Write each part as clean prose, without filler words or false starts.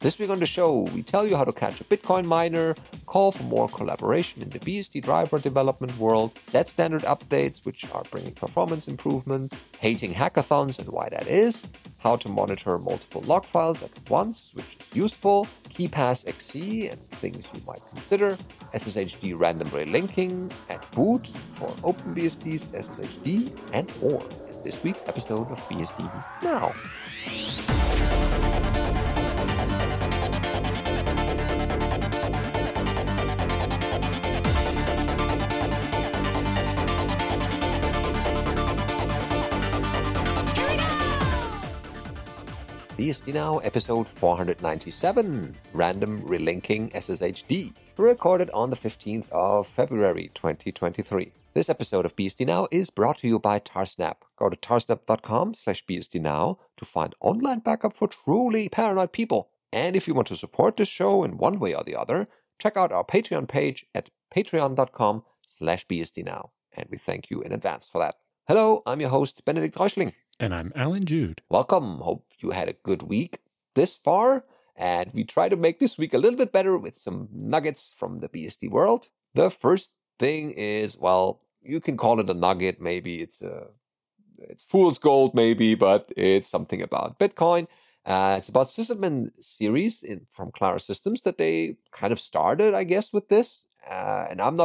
This week on the show, we tell you how to catch a Bitcoin miner, call for more collaboration in the BSD driver development world, set standard updates which are bringing performance improvements, hating hackathons and why that is, how to monitor multiple log files at once, which is useful, KeePassXC and things you might consider, SSHD random relinking, and boot for OpenBSD's SSHD, and more in this week's episode of BSD Now. BSD Now, episode 497, Random Relinking SSHD, recorded on the 15th of February 2023. This episode of BSD Now is brought to you by Tarsnap. Go to tarsnap.com/BSD Now to find online backup for truly paranoid people. And if you want to support this show in one way or the other, check out our Patreon page at patreon.com/BSD Now. And we thank you in advance for that. Hello, I'm your host, Benedikt Reuschling. And I'm Alan Jude. Welcome. Hope you had a good week this far. And we try to make this week a little bit better with some nuggets from the BSD world. The first thing is, well, you can call it a nugget. Maybe it's fool's gold, maybe, but it's something about Bitcoin. It's about sysadmin series from Clara Systems that they kind of started, I guess, with this. And I'm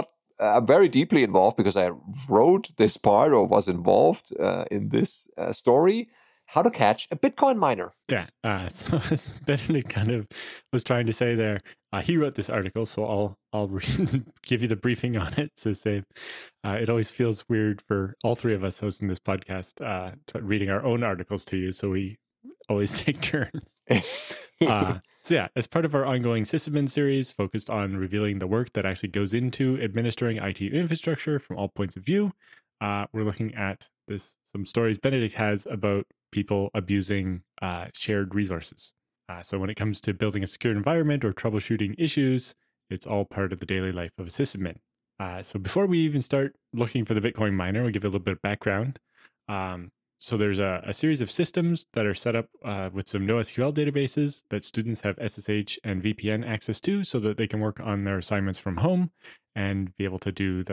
very deeply involved because I wrote this part or was involved in this story, how to catch a Bitcoin miner. Yeah, so as Benedikt kind of was trying to say there, he wrote this article, so I'll give you the briefing on it to save. It always feels weird for all three of us hosting this podcast, reading our own articles to you, so we always take turns. So yeah, as part of our ongoing sysadmin series focused on revealing the work that actually goes into administering IT infrastructure from all points of view, we're looking at some stories Benedikt has about people abusing shared resources. So when it comes to building a secure environment or troubleshooting issues, it's all part of the daily life of a sysadmin. So before we even start looking for the Bitcoin miner, we'll give you a little bit of background. So there's a series of systems that are set up with some NoSQL databases that students have SSH and VPN access to so that they can work on their assignments from home and be able to do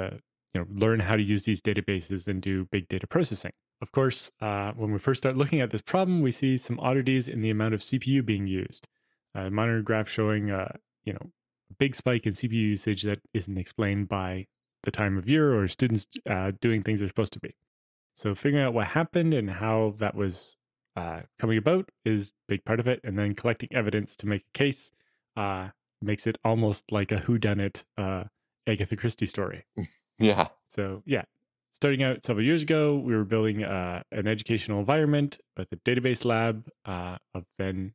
learn how to use these databases and do big data processing. Of course, when we first start looking at this problem, we see some oddities in the amount of CPU being used. A monitor graph showing a big spike in CPU usage that isn't explained by the time of year or students doing things they're supposed to be. So figuring out what happened and how that was coming about is a big part of it. And then collecting evidence to make a case makes it almost like a whodunit Agatha Christie story. Yeah. So yeah, starting out several years ago, we were building an educational environment with a database lab of then,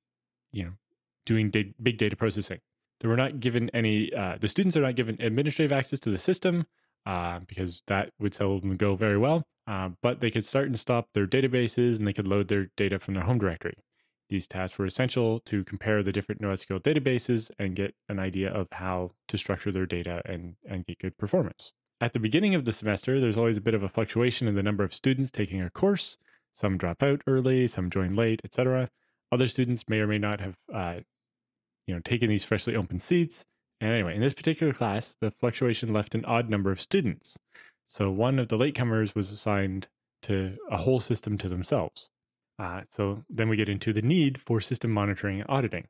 doing big data processing. The students are not given administrative access to the system because that would seldom go very well. But they could start and stop their databases and they could load their data from their home directory. These tasks were essential to compare the different NoSQL databases and get an idea of how to structure their data and get good performance. At the beginning of the semester, there's always a bit of a fluctuation in the number of students taking a course. Some drop out early, some join late, etc. Other students may or may not have taken these freshly open seats. And anyway, in this particular class, the fluctuation left an odd number of students. So one of the latecomers was assigned to a whole system to themselves. So then we get into the need for system monitoring and auditing.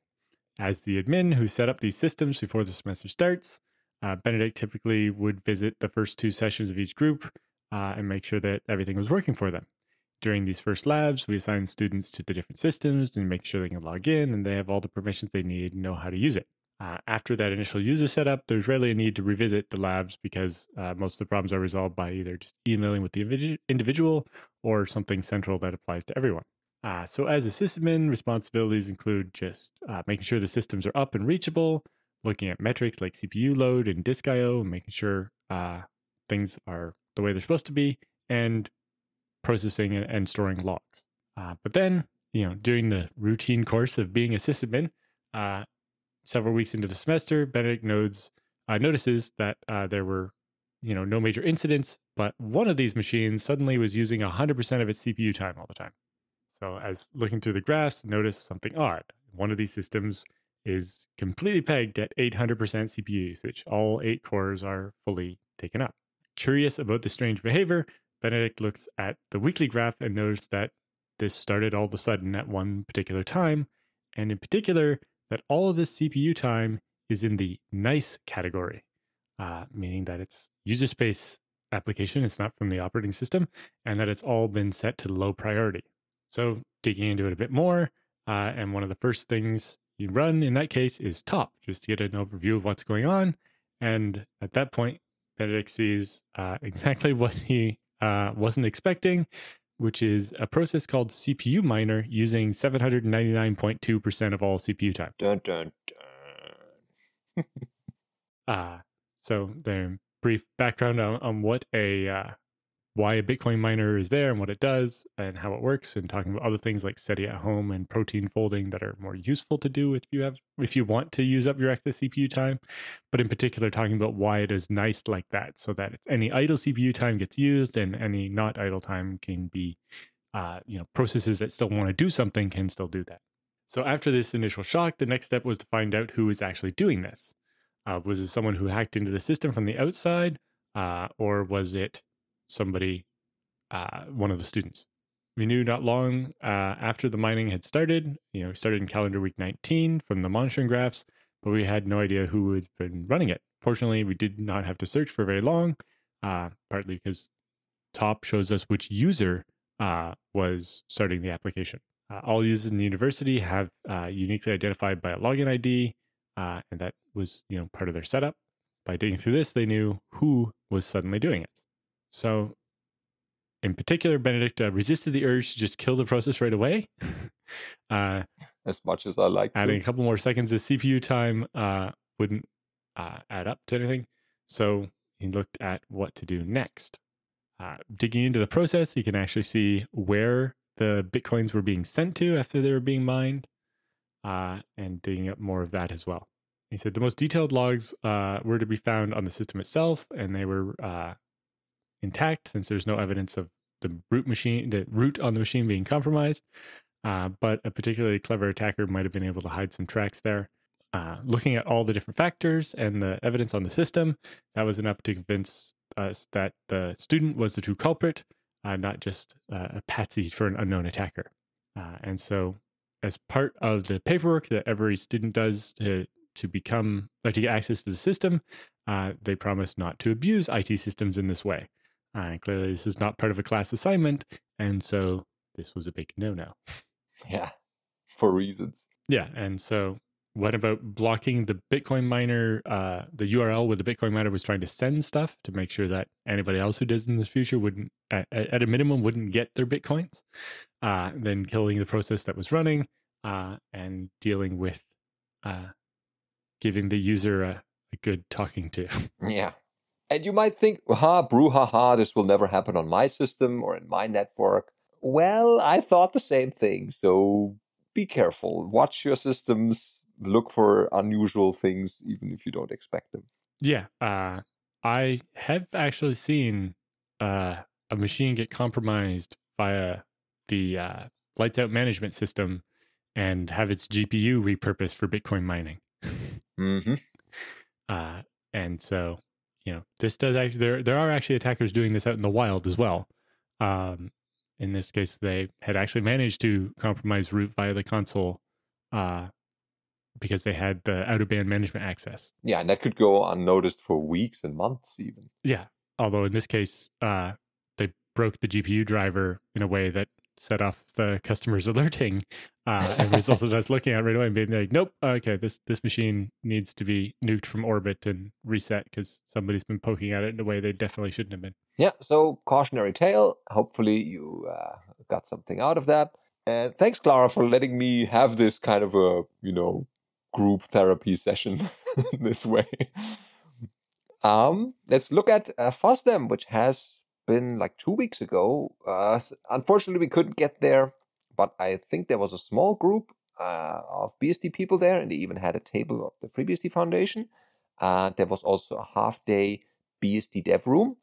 As the admin who set up these systems before the semester starts, Benedikt typically would visit the first two sessions of each group and make sure that everything was working for them. During these first labs, we assign students to the different systems and make sure they can log in and they have all the permissions they need and know how to use it. After that initial user setup, there's rarely a need to revisit the labs because most of the problems are resolved by either just emailing with the individual or something central that applies to everyone. So as a sysadmin, responsibilities include just making sure the systems are up and reachable, looking at metrics like CPU load and disk IO, making sure things are the way they're supposed to be, and processing and storing logs. But then, during the routine course of being a sysadmin, several weeks into the semester, Benedikt notices that there were, no major incidents, but one of these machines suddenly was using 100% of its CPU time all the time. So as looking through the graphs, notice something odd. One of these systems is completely pegged at 800% CPU usage. All 8 cores are fully taken up. Curious about the strange behavior, Benedikt looks at the weekly graph and noticed that this started all of a sudden at one particular time, and in particular, that all of this CPU time is in the nice category, meaning that it's user space application, it's not from the operating system, and that it's all been set to low priority. So digging into it a bit more, and one of the first things you run in that case is top, just to get an overview of what's going on. And at that point, Benedikt sees exactly what he wasn't expecting, which is a process called CPU miner using 799.2% of all CPU time. Dun, dun, dun. So their brief background on what why a Bitcoin miner is there and what it does and how it works, and talking about other things like SETI at home and protein folding that are more useful to do if you want to use up your excess CPU time, but in particular talking about why it is nice like that, so that any idle CPU time gets used and any not idle time can be, processes that still want to do something can still do that. So after this initial shock, the next step was to find out who is actually doing this. Was it someone who hacked into the system from the outside, or was it somebody, one of the students? We knew not long after the mining had started, started in calendar week 19 from the monitoring graphs, but we had no idea who had been running it. Fortunately, we did not have to search for very long, partly because top shows us which user was starting the application. All users in the university have uniquely identified by a login ID, and that was part of their setup. By digging through this, they knew who was suddenly doing it. So, in particular, Benedikt resisted the urge to just kill the process right away. As much as I like to. Adding a couple more seconds of CPU time wouldn't add up to anything. So, he looked at what to do next. Digging into the process, you can actually see where the Bitcoins were being sent to after they were being mined, and digging up more of that as well. He said the most detailed logs were to be found on the system itself, and they were intact, since there's no evidence of the root on the machine being compromised, but a particularly clever attacker might have been able to hide some tracks there. Looking at all the different factors and the evidence on the system, that was enough to convince us that the student was the true culprit, not just a patsy for an unknown attacker. And so, as part of the paperwork that every student does to get access to the system, they promise not to abuse IT systems in this way. Clearly, this is not part of a class assignment, and so this was a big no-no. Yeah, for reasons. Yeah, and so what about blocking the Bitcoin miner, the URL where the Bitcoin miner was trying to send stuff, to make sure that anybody else who does in the future wouldn't, at a minimum, wouldn't get their Bitcoins? Then killing the process that was running, and dealing with giving the user a good talking to. Yeah. And you might think, brouhaha, this will never happen on my system or in my network. Well, I thought the same thing. So be careful. Watch your systems. Look for unusual things, even if you don't expect them. Yeah. I have actually seen a machine get compromised via the lights out management system and have its GPU repurposed for Bitcoin mining. Mm-hmm. And so... this does actually, there are actually attackers doing this out in the wild as well. In this case, they had actually managed to compromise root via the console because they had the out-of-band management access. Yeah, and that could go unnoticed for weeks and months even. Yeah, although in this case, they broke the GPU driver in a way that set off the customer's alerting, and resulted in us looking at it right away and being like, nope, okay, this machine needs to be nuked from orbit and reset because somebody's been poking at it in a way they definitely shouldn't have been. Yeah, so cautionary tale. Hopefully you got something out of that. And thanks, Clara, for letting me have this kind of a, group therapy session this way. Let's look at FOSDEM, which has been like 2 weeks ago. Unfortunately, we couldn't get there, but I think there was a small group of BSD people there, and they even had a table of the FreeBSD Foundation. There was also a half-day BSD dev room,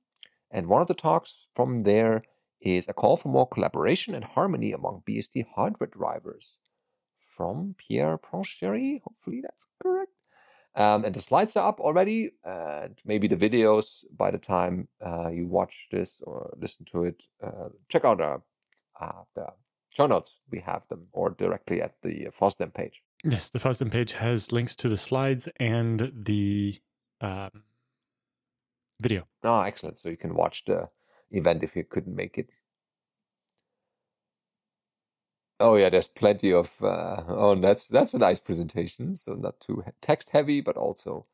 and one of the talks from there is a call for more collaboration and harmony among BSD hardware drivers from Pierre Pranchery. Hopefully that's correct. And the slides are up already, and maybe the videos by the time you watch this or listen to it. Check out the show notes. We have them, or directly at the FOSDEM page. Yes, the FOSDEM page has links to the slides and the video. Oh, excellent. So you can watch the event if you couldn't make it. Oh yeah, there's plenty of, that's a nice presentation. So not too text heavy, but also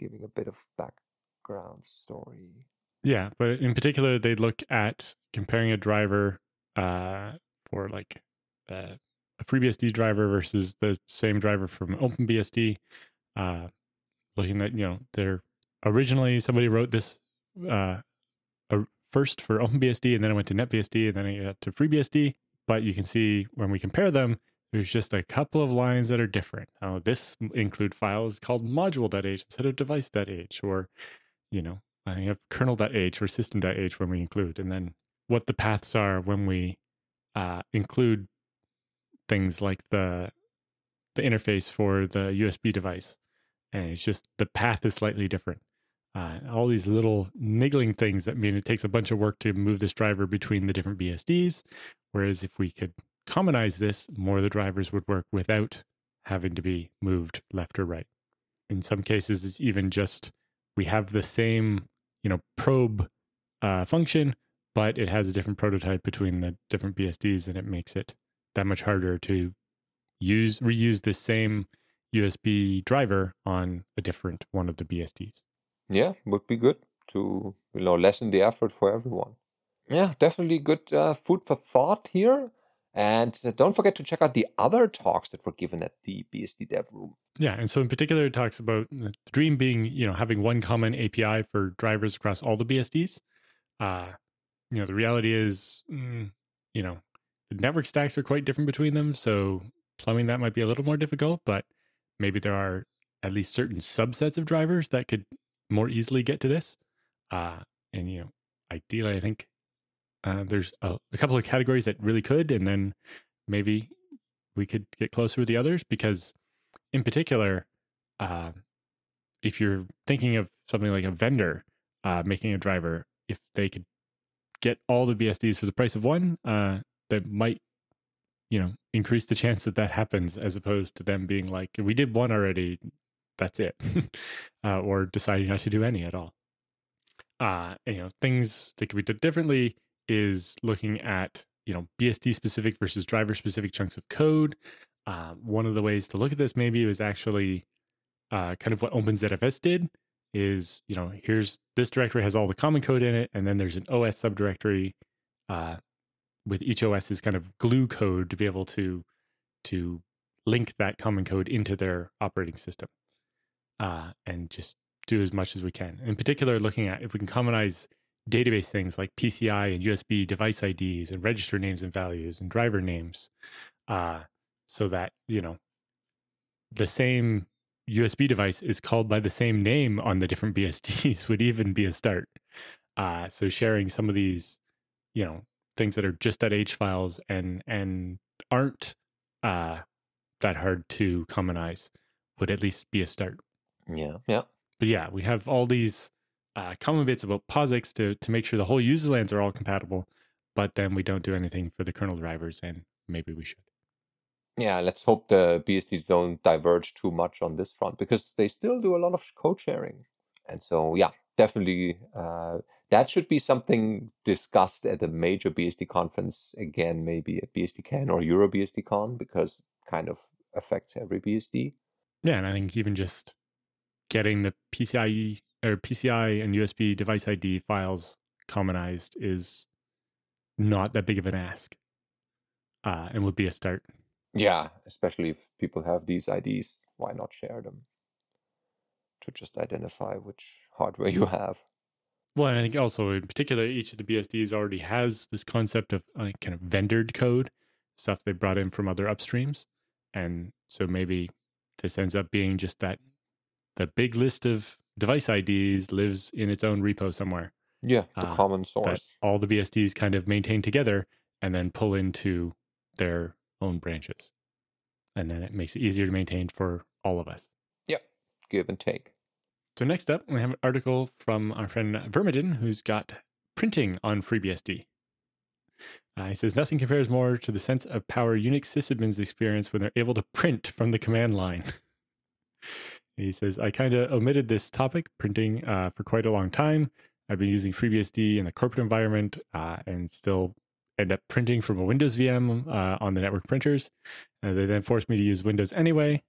giving a bit of background story. Yeah, but in particular, they look at comparing a driver for like a FreeBSD driver versus the same driver from OpenBSD. Looking at, you know, they're originally somebody wrote this first for OpenBSD, and then it went to NetBSD, and then it got to FreeBSD. But you can see when we compare them, there's just a couple of lines that are different. Now, this include files called module.h instead of device.h, or, you know, I have kernel.h or system.h when we include, and then what the paths are when we include things like the interface for the USB device. And it's just the path is slightly different. All these little niggling things that mean it takes a bunch of work to move this driver between the different BSDs. Whereas if we could commonize this, more of the drivers would work without having to be moved left or right. In some cases, it's even just we have the same, you know, probe function, but it has a different prototype between the different BSDs, and it makes it that much harder to reuse the same USB driver on a different one of the BSDs. Yeah, would be good to, you know, lessen the effort for everyone. Yeah, definitely good food for thought here. And don't forget to check out the other talks that were given at the BSD Dev Room. Yeah, and so in particular, it talks about the dream being, you know, having one common API for drivers across all the BSDs. You know, the reality is, you know, the network stacks are quite different between them. So plumbing that might be a little more difficult, but maybe there are at least certain subsets of drivers that could more easily get to this. And, you know, ideally, I think there's a couple of categories that really could, and then maybe we could get closer with the others, because in particular, if you're thinking of something like a vendor making a driver, if they could get all the BSDs for the price of one, that might, you know, increase the chance that happens, as opposed to them being like, we did one already, that's it, or deciding not to do any at all. You know, things that could be done differently is looking at, you know, BSD specific versus driver specific chunks of code. One of the ways to look at this maybe is actually kind of what OpenZFS did is, you know, here's this directory has all the common code in it, and then there's an OS subdirectory with each OS is kind of glue code to be able to link that common code into their operating system, and just do as much as we can. In particular, looking at if we can commonize database things like PCI and USB device IDs and register names and values and driver names, so that, you know, the same USB device is called by the same name on the different BSDs would even be a start. So sharing some of these, you know, things that are just .h files and aren't that hard to commonize would at least be a start. Yeah, yeah. But yeah, we have all these common bits about POSIX to make sure the whole user lands are all compatible, but then we don't do anything for the kernel drivers, and maybe we should. Yeah, let's hope the BSDs don't diverge too much on this front, because they still do a lot of code sharing. And so, yeah, definitely that should be something discussed at a major BSD conference, again, maybe at BSDCan or EuroBSDCon, because it kind of affects every BSD. Yeah, and I think even just getting the PCI and USB device ID files commonized is not that big of an ask, and would be a start. Yeah, especially if people have these IDs, why not share them to just identify which hardware you have? Well, and I think also in particular, each of the BSDs already has this concept of kind of vendored code, stuff they brought in from other upstreams. And so maybe this ends up being just that the big list of device IDs lives in its own repo somewhere. Yeah, the common source that all the BSDs kind of maintain together and then pull into their own branches. and then it makes it easier to maintain for all of us. Yep, give and take. So next up, we have an article from our friend Vermiden, who's got printing on FreeBSD. He says, nothing compares more to the sense of power Unix sysadmins experience when they're able to print from the command line. He says, I kind of omitted this topic, printing, for quite a long time. I've been using FreeBSD in the corporate environment and still end up printing from a Windows VM on the network printers. They then forced me to use Windows anyway.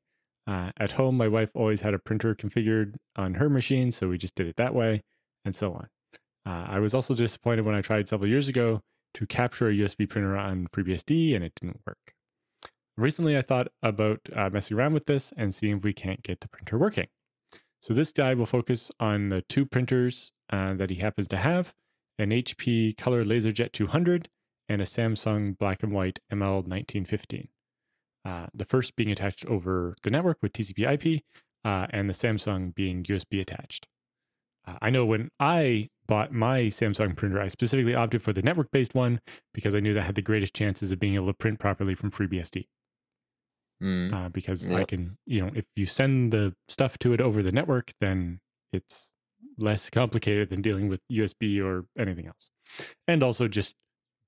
At home, my wife always had a printer configured on her machine, so we just did it that way, and so on. I was also disappointed when I tried several years ago to capture a USB printer on FreeBSD, and it didn't work. Recently, I thought about messing around with this and seeing if we can't get the printer working. So this guy will focus on the two printers that he happens to have, an HP Color LaserJet 200 and a Samsung Black and White ML1915. The first being attached over the network with TCP/IP, and the Samsung being USB attached. I know when I bought my Samsung printer, I specifically opted for the network-based one because I knew that had the greatest chances of being able to print properly from FreeBSD. Because I can, if you send the stuff to it over the network, then it's less complicated than dealing with USB or anything else. And also just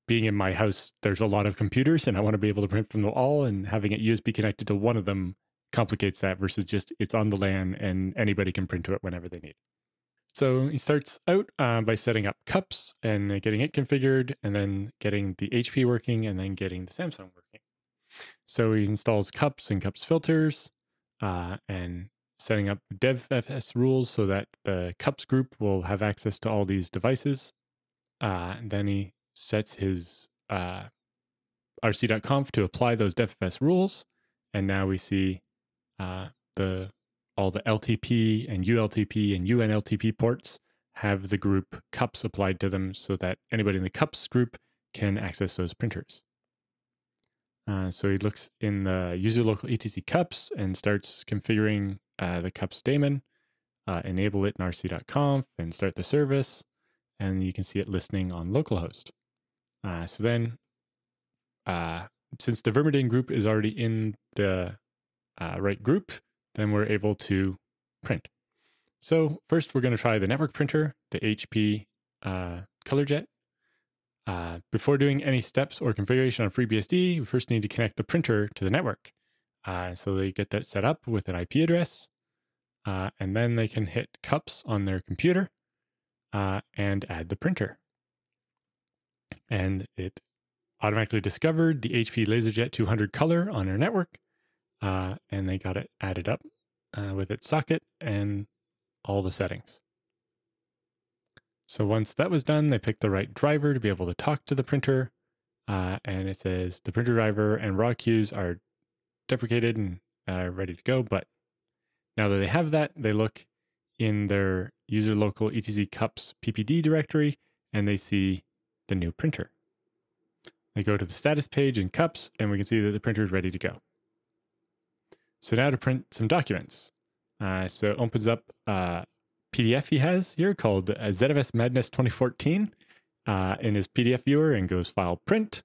being in my house, there's a lot of computers and I want to be able to print from them all, and having it USB connected to one of them complicates that versus just it's on the LAN and anybody can print to it whenever they need. So he starts out by setting up cups and getting it configured, and then getting the HP working, and then getting the Samsung working. So he installs cups and cups filters and setting up DevFS rules so that the cups group will have access to all these devices. And then he sets his rc.conf to apply those DevFS rules. And now we see all the LTP and ULTP and UNLTP ports have the group cups applied to them so that anybody in the cups group can access those printers. So he looks in the user local etc cups and starts configuring the cups daemon, enable it in rc.conf and start the service. And you can see it listening on localhost. So then, since the Vermiden group is already in the right group, then we're able to print. So first we're going to try the network printer, the HP ColorJet. Before doing any steps or configuration on FreeBSD, we first need to connect the printer to the network. So they get that set up with an IP address, and then they can hit cups on their computer and add the printer. And it automatically discovered the HP LaserJet 200 color on our network, and they got it added up with its socket and all the settings. So once that was done, they picked the right driver to be able to talk to the printer, and it says the printer driver and raw queues are deprecated and ready to go. But now that they have that, they look in their user local etc cups ppd directory, and they see the new printer. They go to the status page in cups, and we can see that the printer is ready to go. So now to print some documents. So it opens up PDF he has here called ZFS Madness 2014 in his PDF viewer, and goes file print,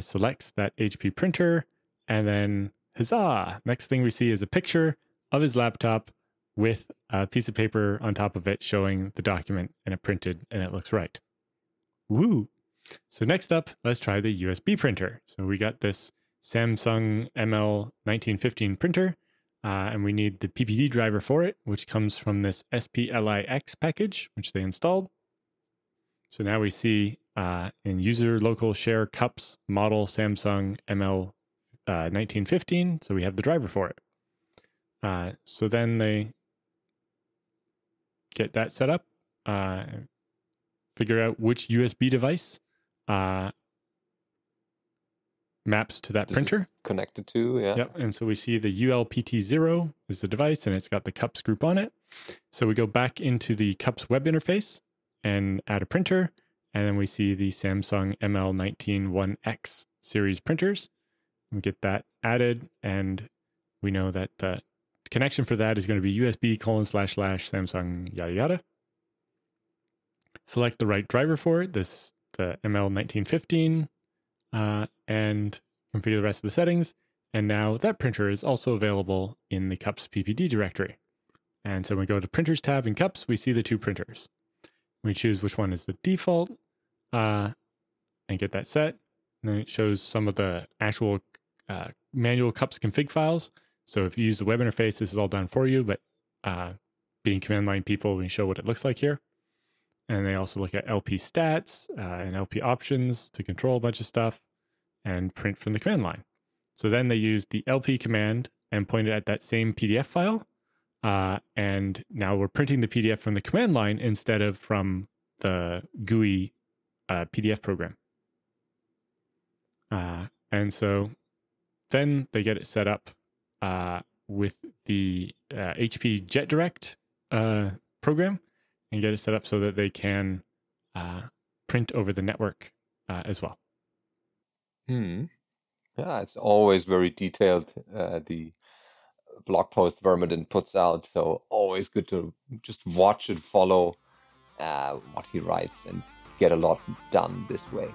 selects that HP printer, and then huzzah! Next thing we see is a picture of his laptop with a piece of paper on top of it showing the document, and it printed and it looks right. Woo! So next up, let's try the USB printer. So we got this Samsung ML1915 printer, and we need the PPD driver for it, which comes from this SPLIX package, which they installed. So now we see in user local share cups model Samsung ML1915, so we have the driver for it. So then they get that set up, figure out which USB device maps to that printer. Connected to, yeah. Yep, and so we see the ULPT0 is the device, and it's got the cups group on it. So we go back into the cups web interface and add a printer, and then we see the Samsung ML191X series printers. We get that added, and we know that the connection for that is going to be USB:// Samsung yada yada. Select the right driver for it, the ML1915, and configure the rest of the settings. And now that printer is also available in the CUPS PPD directory. And so when we go to the printers tab in CUPS, we see the two printers. We choose which one is the default and get that set. And then it shows some of the actual manual CUPS config files. So if you use the web interface, this is all done for you, but being command line people, we show what it looks like here. And they also look at LP stats and LP options to control a bunch of stuff and print from the command line. So then they use the LP command and point it at that same PDF file. And now we're printing the PDF from the command line instead of from the GUI PDF program. And so then they get it set up with the HP JetDirect program and get it set up so that they can print over the network as well. Yeah, it's always very detailed, the blog post Vermiden puts out, so always good to just watch and follow what he writes and get a lot done this way.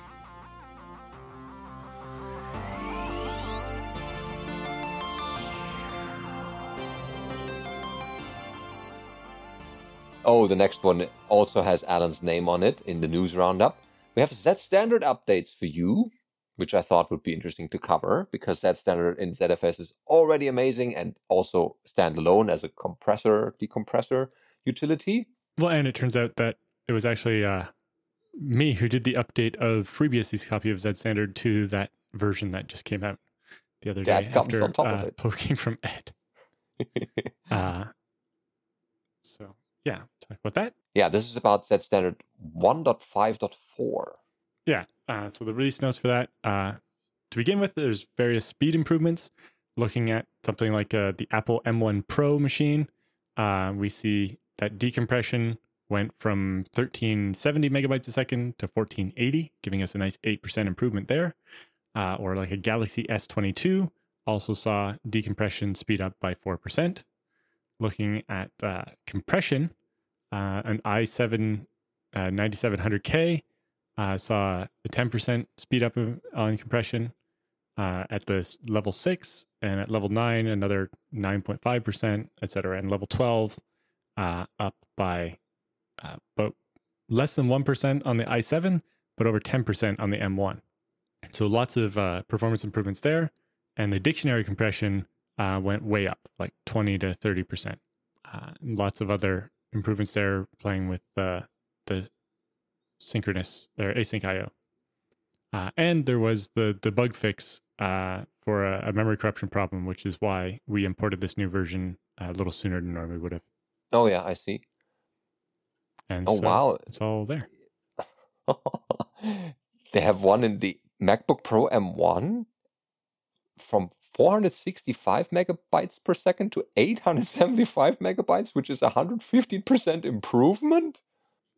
Oh, the next one also has Alan's name on it in the news roundup. We have Z standard updates for you, which I thought would be interesting to cover because that standard in ZFS is already amazing and also standalone as a compressor, decompressor utility. Well, and it turns out that it was actually me who did the update of FreeBSD's copy of Z-Standard to that version that just came out the other day after poking from Ed. So, yeah, talk about that. Yeah, this is about Z-Standard 1.5.4. Yeah. So the release notes for that, to begin with, there's various speed improvements. Looking at something like the Apple M1 Pro machine, we see that decompression went from 1370 megabytes a second to 1480, giving us a nice 8% improvement there. Or like a Galaxy S22 also saw decompression speed up by 4%. Looking at compression, an i7 9700K, saw a 10% speed up on compression at this level 6, and at level 9, another 9.5%, etc. And level 12 up by about less than 1% on the i7, but over 10% on the M1. So lots of performance improvements there. And the dictionary compression went way up, like 20 to 30%. Lots of other improvements there playing with the synchronous or async IO, and there was the bug fix for a memory corruption problem, which is why we imported this new version a little sooner than normally would have. Oh yeah, I see. And oh so wow, it's all there. They have one in the MacBook Pro M1 from 465 megabytes per second to 875 megabytes, which is 115% improvement.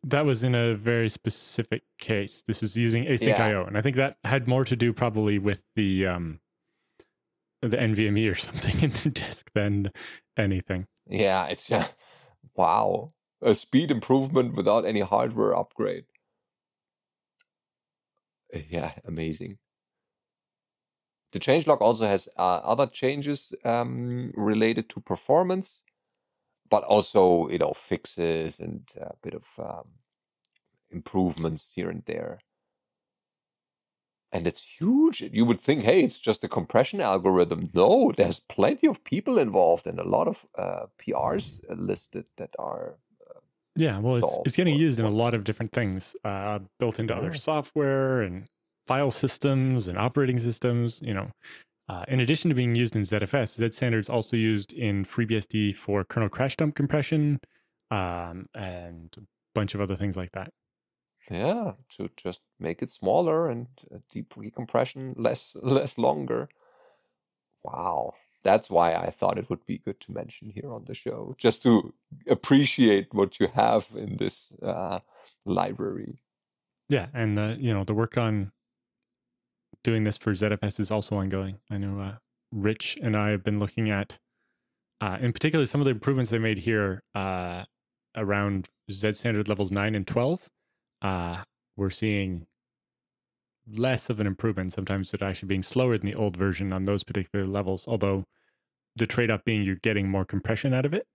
That was in a very specific case. This is using async IO, and I think that had more to do probably with the NVMe or something in the disk than anything. Yeah, it's wow, a speed improvement without any hardware upgrade. Yeah, amazing. The changelog also has other changes related to performance, but also, you know, fixes and a bit of improvements here and there. And it's huge. You would think, hey, it's just a compression algorithm. No, there's plenty of people involved and a lot of PRs listed that are yeah, well, it's getting used in a lot of different things, built into other software and file systems and operating systems, you know. In addition to being used in ZFS, Z-Standard is also used in FreeBSD for kernel crash dump compression and a bunch of other things like that. Yeah, to just make it smaller and deep recompression less longer. Wow. That's why I thought it would be good to mention here on the show, just to appreciate what you have in this library. Yeah, and the work on doing this for ZFS is also ongoing. I know Rich and I have been looking at, in particular, some of the improvements they made here around Z standard levels 9 and 12. We're seeing less of an improvement. Sometimes it's actually being slower than the old version on those particular levels, although the trade-off being you're getting more compression out of it,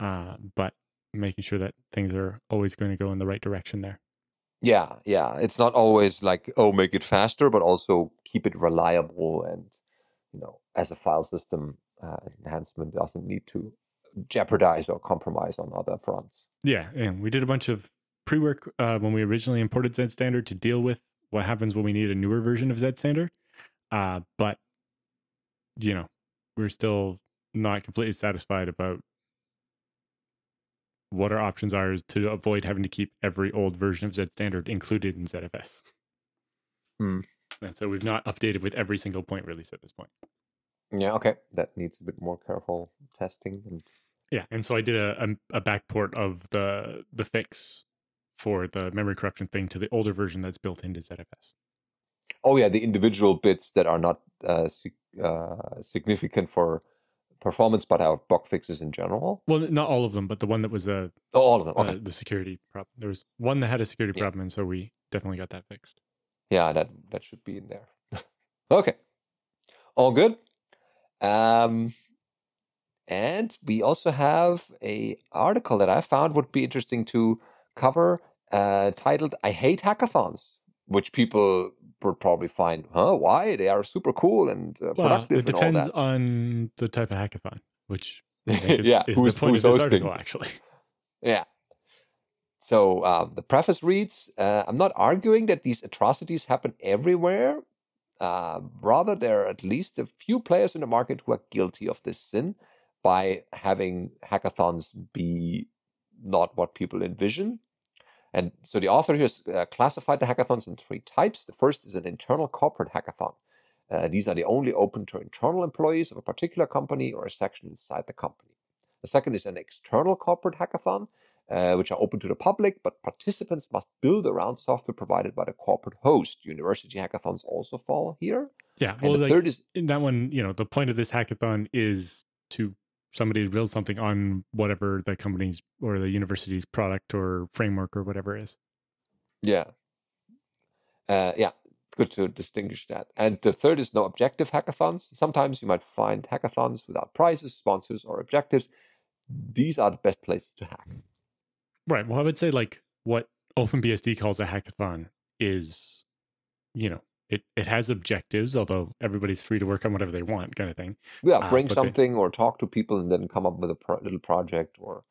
but making sure that things are always going to go in the right direction there. Yeah. It's not always like, oh, make it faster, but also keep it reliable. And, you know, as a file system, enhancement doesn't need to jeopardize or compromise on other fronts. Yeah, and we did a bunch of pre-work when we originally imported Zed Standard to deal with what happens when we need a newer version of Zed Standard. But, you know, we're still not completely satisfied about what our options are to avoid having to keep every old version of Zed Standard included in ZFS. And so we've not updated with every single point release at this point. Yeah, okay. That needs a bit more careful testing. And so I did a backport of the fix for the memory corruption thing to the older version that's built into ZFS. Oh, yeah, the individual bits that are not significant for performance, but our bug fixes in general. Well, not all of them, but the one that was all of them. Okay. The security problem. There was one that had a security problem, and so we definitely got that fixed. Yeah, that should be in there. Okay, all good. And we also have a article that I found would be interesting to cover, titled "I Hate Hackathons," which people would probably find, why? They are super cool and productive. It depends and all that. On the type of hackathon, which I think is, is the point of this article, actually. Yeah. So the preface reads, I'm not arguing that these atrocities happen everywhere. Rather, there are at least a few players in the market who are guilty of this sin by having hackathons be not what people envision. And so the author here has classified the hackathons in three types. The first is an internal corporate hackathon. These are the only open to internal employees of a particular company or a section inside the company. The second is an external corporate hackathon, which are open to the public, but participants must build around software provided by the corporate host. University hackathons also fall here. Yeah, well, and the third is... in that one, you know, the point of this hackathon is to... somebody builds something on whatever the company's or the university's product or framework or whatever is. Yeah. Good to distinguish that. And the third is no objective hackathons. Sometimes you might find hackathons without prizes, sponsors, or objectives. These are the best places to hack. Right. Well, I would say like what OpenBSD calls a hackathon is, you know, It has objectives, although everybody's free to work on whatever they want, kind of thing. Yeah, bring something or talk to people and then come up with a little project or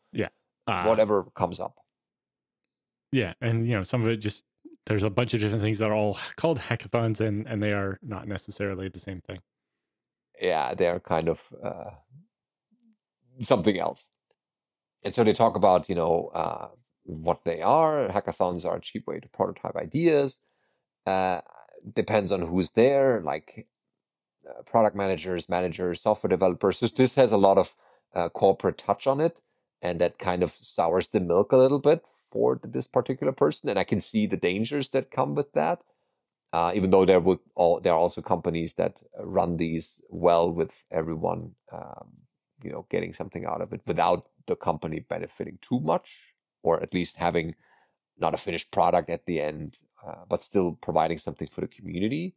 whatever comes up. Yeah, and you know, some of it just, there's a bunch of different things that are all called hackathons and they are not necessarily the same thing. Yeah, they're kind of something else. And so they talk about, you know, what they are. Hackathons are a cheap way to prototype ideas. Depends on who's there, like product managers, software developers. So this has a lot of corporate touch on it, and that kind of sours the milk a little bit for this particular person. And I can see the dangers that come with that, even though there are also companies that run these well with everyone, you know, getting something out of it without the company benefiting too much, or at least having not a finished product at the end, but still providing something for the community.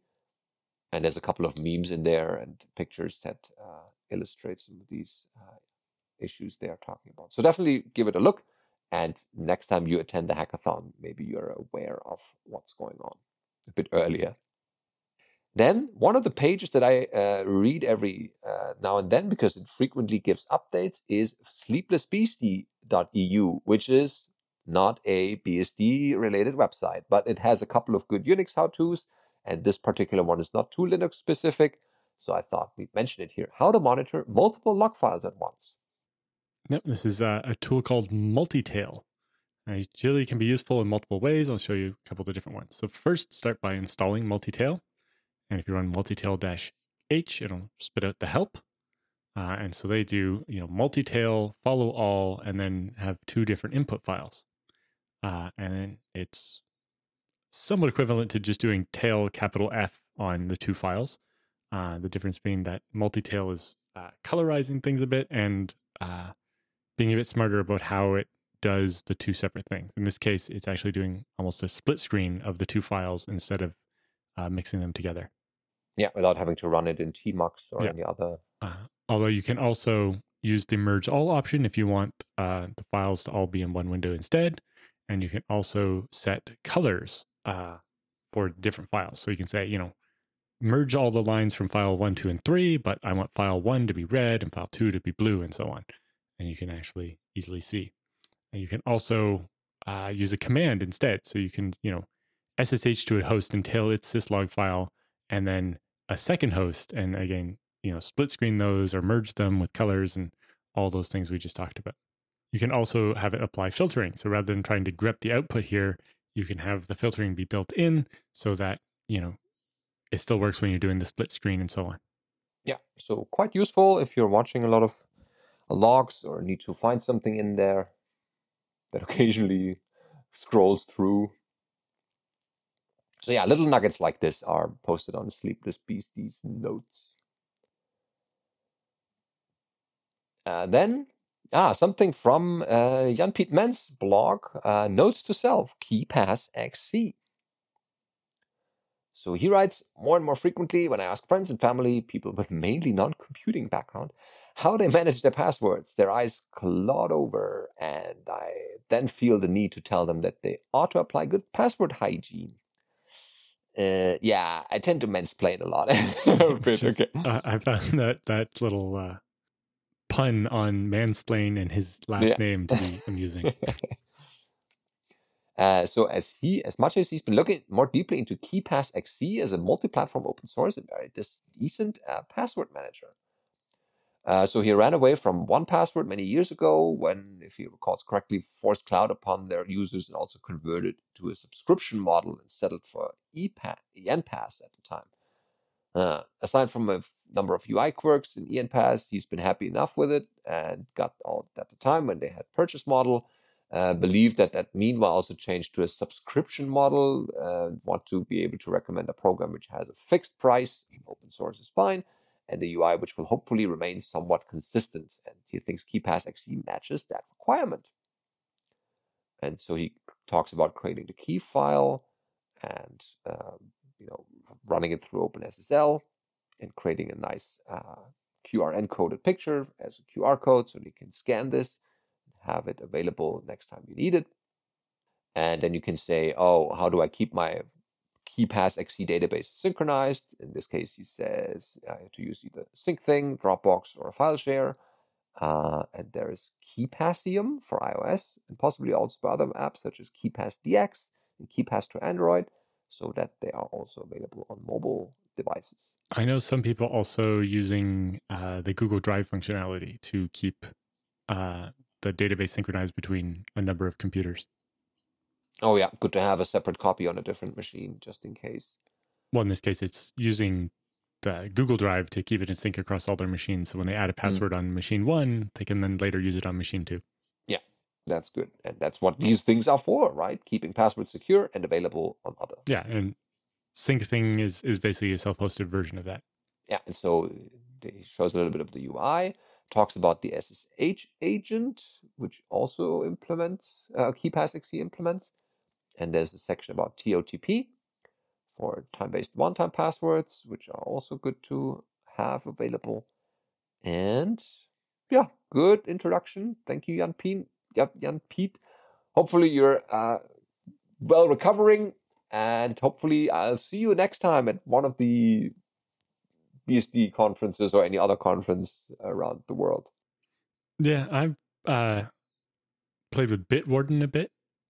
And there's a couple of memes in there and pictures that illustrate some of these issues they are talking about. So definitely give it a look. And next time you attend a hackathon, maybe you're aware of what's going on a bit earlier. Then one of the pages that I read every now and then, because it frequently gives updates, is sleeplessbeastie.eu, which is not a BSD-related website, but it has a couple of good Unix how-tos, and this particular one is not too Linux-specific, so I thought we'd mention it here. How to monitor multiple log files at once. Yep, this is a tool called Multitail. It really can be useful in multiple ways. I'll show you a couple of the different ones. So first, start by installing Multitail, and if you run multitail-h, it'll spit out the help. And so they do, you know, Multitail, follow all, and then have two different input files. And it's somewhat equivalent to just doing tail capital F on the two files. The difference being that Multitail is colorizing things a bit and being a bit smarter about how it does the two separate things. In this case, it's actually doing almost a split screen of the two files instead of mixing them together. Yeah, without having to run it in tmux or any other. Although you can also use the merge all option if you want the files to all be in one window instead. And you can also set colors for different files. So you can say, you know, merge all the lines from file 1, 2, and 3, but I want file 1 to be red and file 2 to be blue and so on. And you can actually easily see. And you can also use a command instead. So you can, you know, SSH to a host until its syslog file, and then a second host, and again, you know, split screen those or merge them with colors and all those things we just talked about. You can also have it apply filtering. So rather than trying to grep the output here, you can have the filtering be built in so that, you know, it still works when you're doing the split screen and so on. Yeah, so quite useful if you're watching a lot of logs or need to find something in there that occasionally scrolls through. So yeah, little nuggets like this are posted on Sleepless Beastie's notes. Then, something from Jan-Piet Mens' blog, Notes to Self, KeePassXC. So he writes, more and more frequently when I ask friends and family, people with mainly non-computing background, how they manage their passwords, their eyes cloud over, and I then feel the need to tell them that they ought to apply good password hygiene. Yeah, I tend to mansplain a lot. I found that little pun on mansplain and his last name to be amusing. So as much as he's been looking more deeply into KeePassXC as a multi-platform open source and very decent password manager. So he ran away from 1Password many years ago when, if he recalls correctly, forced cloud upon their users and also converted to a subscription model and settled for Enpass at the time. Aside from a number of UI quirks in Enpass, he's been happy enough with it and got all at the time when they had purchase model. Believed that meanwhile also changed to a subscription model. Want to be able to recommend a program which has a fixed price. Open source is fine. And the UI, which will hopefully remain somewhat consistent. And he thinks KeePassXC matches that requirement. And so he talks about creating the key file and running it through OpenSSL and creating a nice QR encoded picture as a QR code so you can scan this, have it available next time you need it. And then you can say, oh, how do I keep my KeePassXC database synchronized? In this case, he says to use either SyncThing, Dropbox, or a file share. And there is KeePassium for iOS and possibly also for other apps such as KeePass DX and KeePass to Android, so that they are also available on mobile devices. I know some people also using the Google Drive functionality to keep the database synchronized between a number of computers. Oh yeah, good to have a separate copy on a different machine, just in case. Well, in this case, it's using the Google Drive to keep it in sync across all their machines. So when they add a password on machine one, they can then later use it on machine two. Yeah, that's good. And that's what these things are for, right? Keeping passwords secure and available on other. Yeah, and SyncThing is basically a self-hosted version of that. Yeah, and so it shows a little bit of the UI. Talks about the SSH agent, which also implements, KeePassXC implements. And there's a section about TOTP for time-based one-time passwords, which are also good to have available. And yeah, good introduction. Thank you, Jan-Piet. Hopefully you're well recovering, and hopefully I'll see you next time at one of the BSD conferences or any other conference around the world. Yeah, I've played with Bitwarden a bit.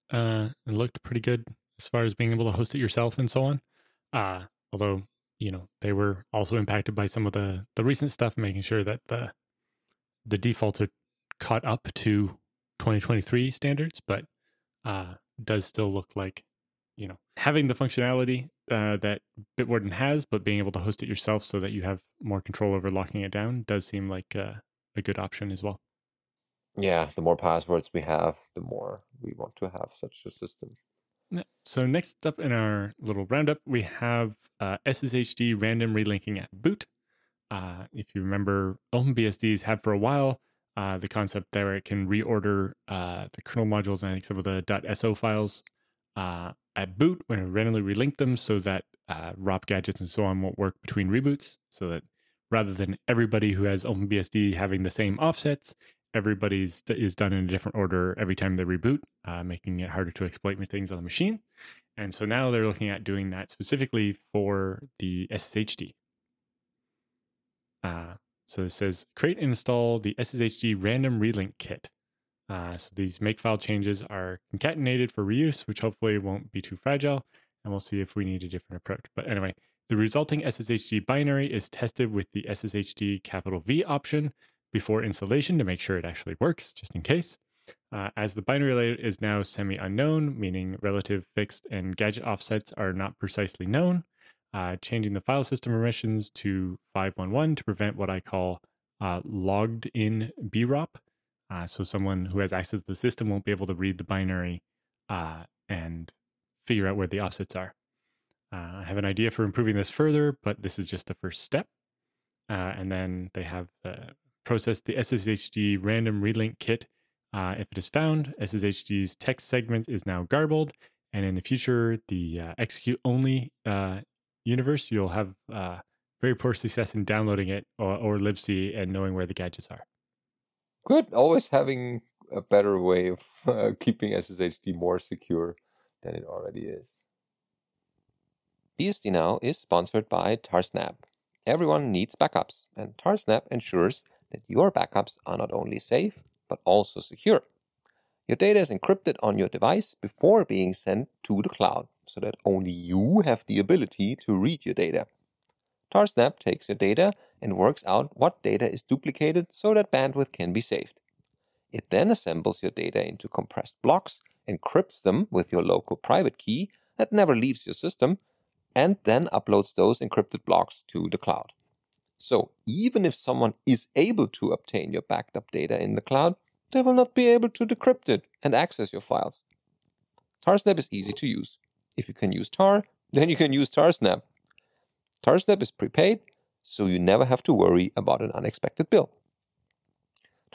It looked pretty good as far as being able to host it yourself and so on. Although, you know, they were also impacted by some of the recent stuff, making sure that the defaults are caught up to 2023 standards, but does still look like, you know, having the functionality that Bitwarden has, but being able to host it yourself so that you have more control over locking it down does seem like a good option as well. Yeah, the more passwords we have, the more we want to have such a system. So next up in our little roundup, we have SSHD random relinking at boot. If you remember, OpenBSDs had for a while the concept there it can reorder the kernel modules and I think some of the .so files at boot when I randomly relink them so that ROP gadgets and so on won't work between reboots, so that rather than everybody who has OpenBSD having the same offsets, everybody's is done in a different order every time they reboot, making it harder to exploit things on the machine. And so now they're looking at doing that specifically for the SSHD. So it says, create and install the SSHD random relink kit. So these makefile changes are concatenated for reuse, which hopefully won't be too fragile. And we'll see if we need a different approach. But anyway, the resulting SSHD binary is tested with the SSHD capital V option before installation to make sure it actually works, just in case. As the binary layout is now semi-unknown, meaning relative fixed and gadget offsets are not precisely known, changing the file system permissions to 511 to prevent what I call logged in BROP. So someone who has access to the system won't be able to read the binary and figure out where the offsets are. I have an idea for improving this further, but this is just the first step. And then they have processed the SSHD random relink kit. If it is found, SSHD's text segment is now garbled, and in the future, the execute-only universe, you'll have very poor success in downloading it or libc and knowing where the gadgets are. Good. Always having a better way of keeping SSHD more secure than it already is. BSD Now is sponsored by Tarsnap. Everyone needs backups, and Tarsnap ensures that your backups are not only safe, but also secure. Your data is encrypted on your device before being sent to the cloud, so that only you have the ability to read your data. Tarsnap takes your data and works out what data is duplicated so that bandwidth can be saved. It then assembles your data into compressed blocks, encrypts them with your local private key that never leaves your system, and then uploads those encrypted blocks to the cloud. So even if someone is able to obtain your backed up data in the cloud, they will not be able to decrypt it and access your files. Tarsnap is easy to use. If you can use Tar, then you can use Tarsnap. Tarsnap is prepaid, so you never have to worry about an unexpected bill.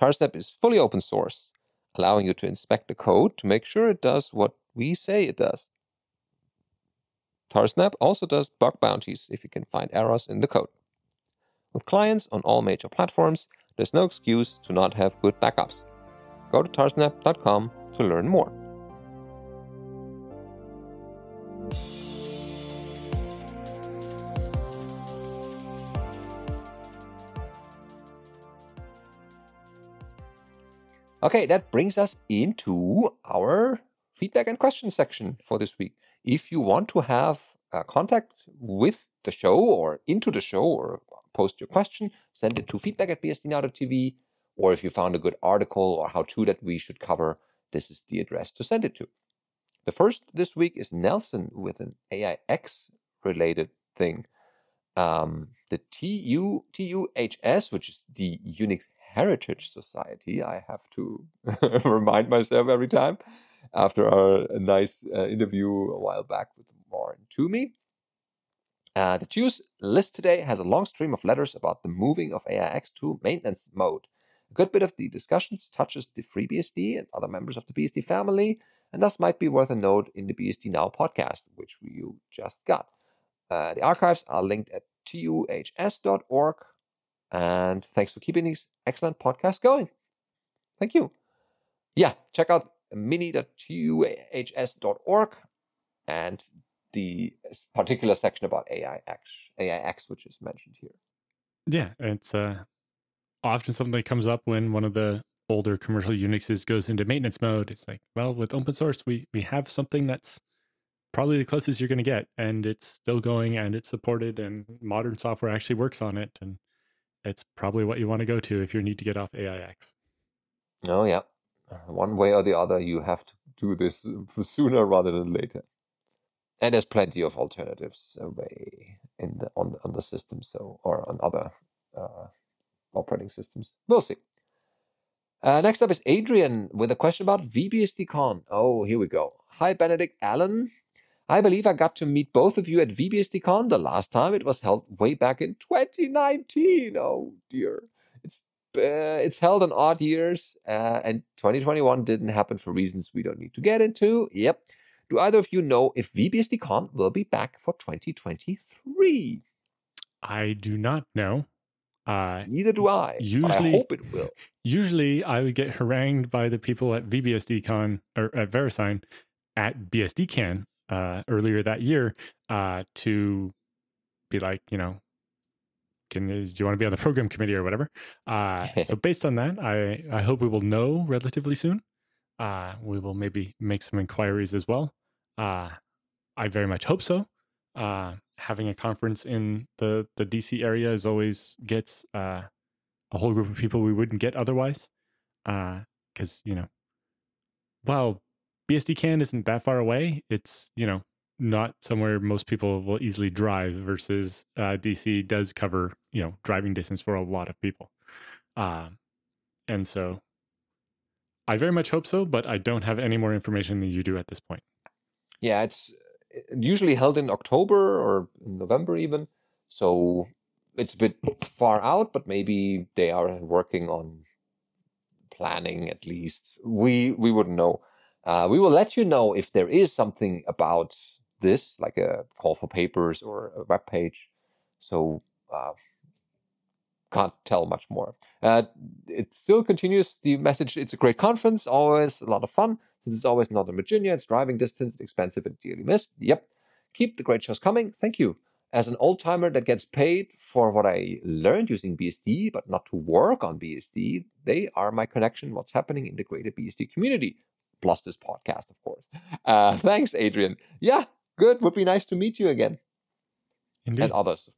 Tarsnap is fully open source, allowing you to inspect the code to make sure it does what we say it does. Tarsnap also does bug bounties if you can find errors in the code. With clients on all major platforms, there's no excuse to not have good backups. Go to tarsnap.com to learn more. Okay, that brings us into our feedback and questions section for this week. If you want to have contact with the show or into the show or post your question, send it to feedback@bsdnow.tv, or if you found a good article or how-to that we should cover, this is the address to send it to. The first this week is Nelson with an AIX-related thing. The TUHS, which is the Unix Heritage Society, I have to remind myself every time, after our nice interview a while back with Warren Toomey. The TUHS list today has a long stream of letters about the moving of AIX to maintenance mode. A good bit of the discussions touches the FreeBSD and other members of the BSD family, and thus might be worth a note in the BSD Now podcast, which you just got. The archives are linked at tuhs.org, and thanks for keeping these excellent podcasts going. Thank you. Yeah, check out mini.tuhs.org and the particular section about AIX, which is mentioned here. Yeah, it's often something that comes up when one of the older commercial Unixes goes into maintenance mode. It's like, well, with open source, we have something that's probably the closest you're going to get, and it's still going, and it's supported, and modern software actually works on it, and it's probably what you want to go to if you need to get off AIX. Oh, yeah. One way or the other, you have to do this sooner rather than later. And there's plenty of alternatives away on the system, so or on other operating systems. We'll see. Next up is Adrian with a question about VBSDCon. Oh, here we go. Hi, Benedikt, Alan. I believe I got to meet both of you at VBSDCon the last time it was held way back in 2019. Oh dear, it's held on odd years, and 2021 didn't happen for reasons we don't need to get into. Yep. Do either of you know if VBSDCon will be back for 2023? I do not know. Neither do I. Usually, I hope it will. Usually I would get harangued by the people at VBSDCon or at VeriSign at BSDCan earlier that year to be like, you know, do you want to be on the program committee or whatever? So based on that, I hope we will know relatively soon. We will maybe make some inquiries as well. I very much hope so. Having a conference in the DC area is always gets a whole group of people we wouldn't get otherwise. Because, you know, while BSDCan isn't that far away, it's, you know, not somewhere most people will easily drive versus DC does cover, you know, driving distance for a lot of people. And so I very much hope so, but I don't have any more information than you do at this point. Yeah, it's usually held in October or November even. So it's a bit far out, but maybe they are working on planning at least. We wouldn't know. We will let you know if there is something about this, like a call for papers or a web page. So can't tell much more. It still continues the message. It's a great conference, always a lot of fun. Since it's always Northern Virginia, it's driving distance, expensive, and dearly missed. Yep. Keep the great shows coming. Thank you. As an old timer that gets paid for what I learned using BSD, but not to work on BSD, they are my connection, what's happening in the greater BSD community, plus this podcast, of course. Thanks, Adrian. Yeah, good. Would be nice to meet you again. Indeed. And others.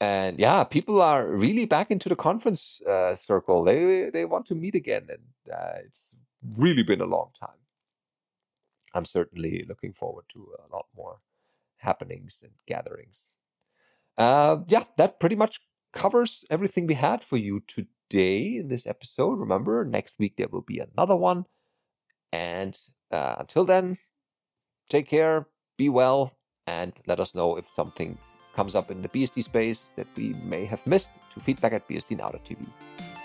And yeah, people are really back into the conference circle. They want to meet again, and it's really been a long time. I'm certainly looking forward to a lot more happenings and gatherings. Yeah, that pretty much covers everything we had for you today in this episode. Remember, next week there will be another one. And until then, take care, be well, and let us know if something comes up in the BSD space that we may have missed to feedback@bsdnow.tv.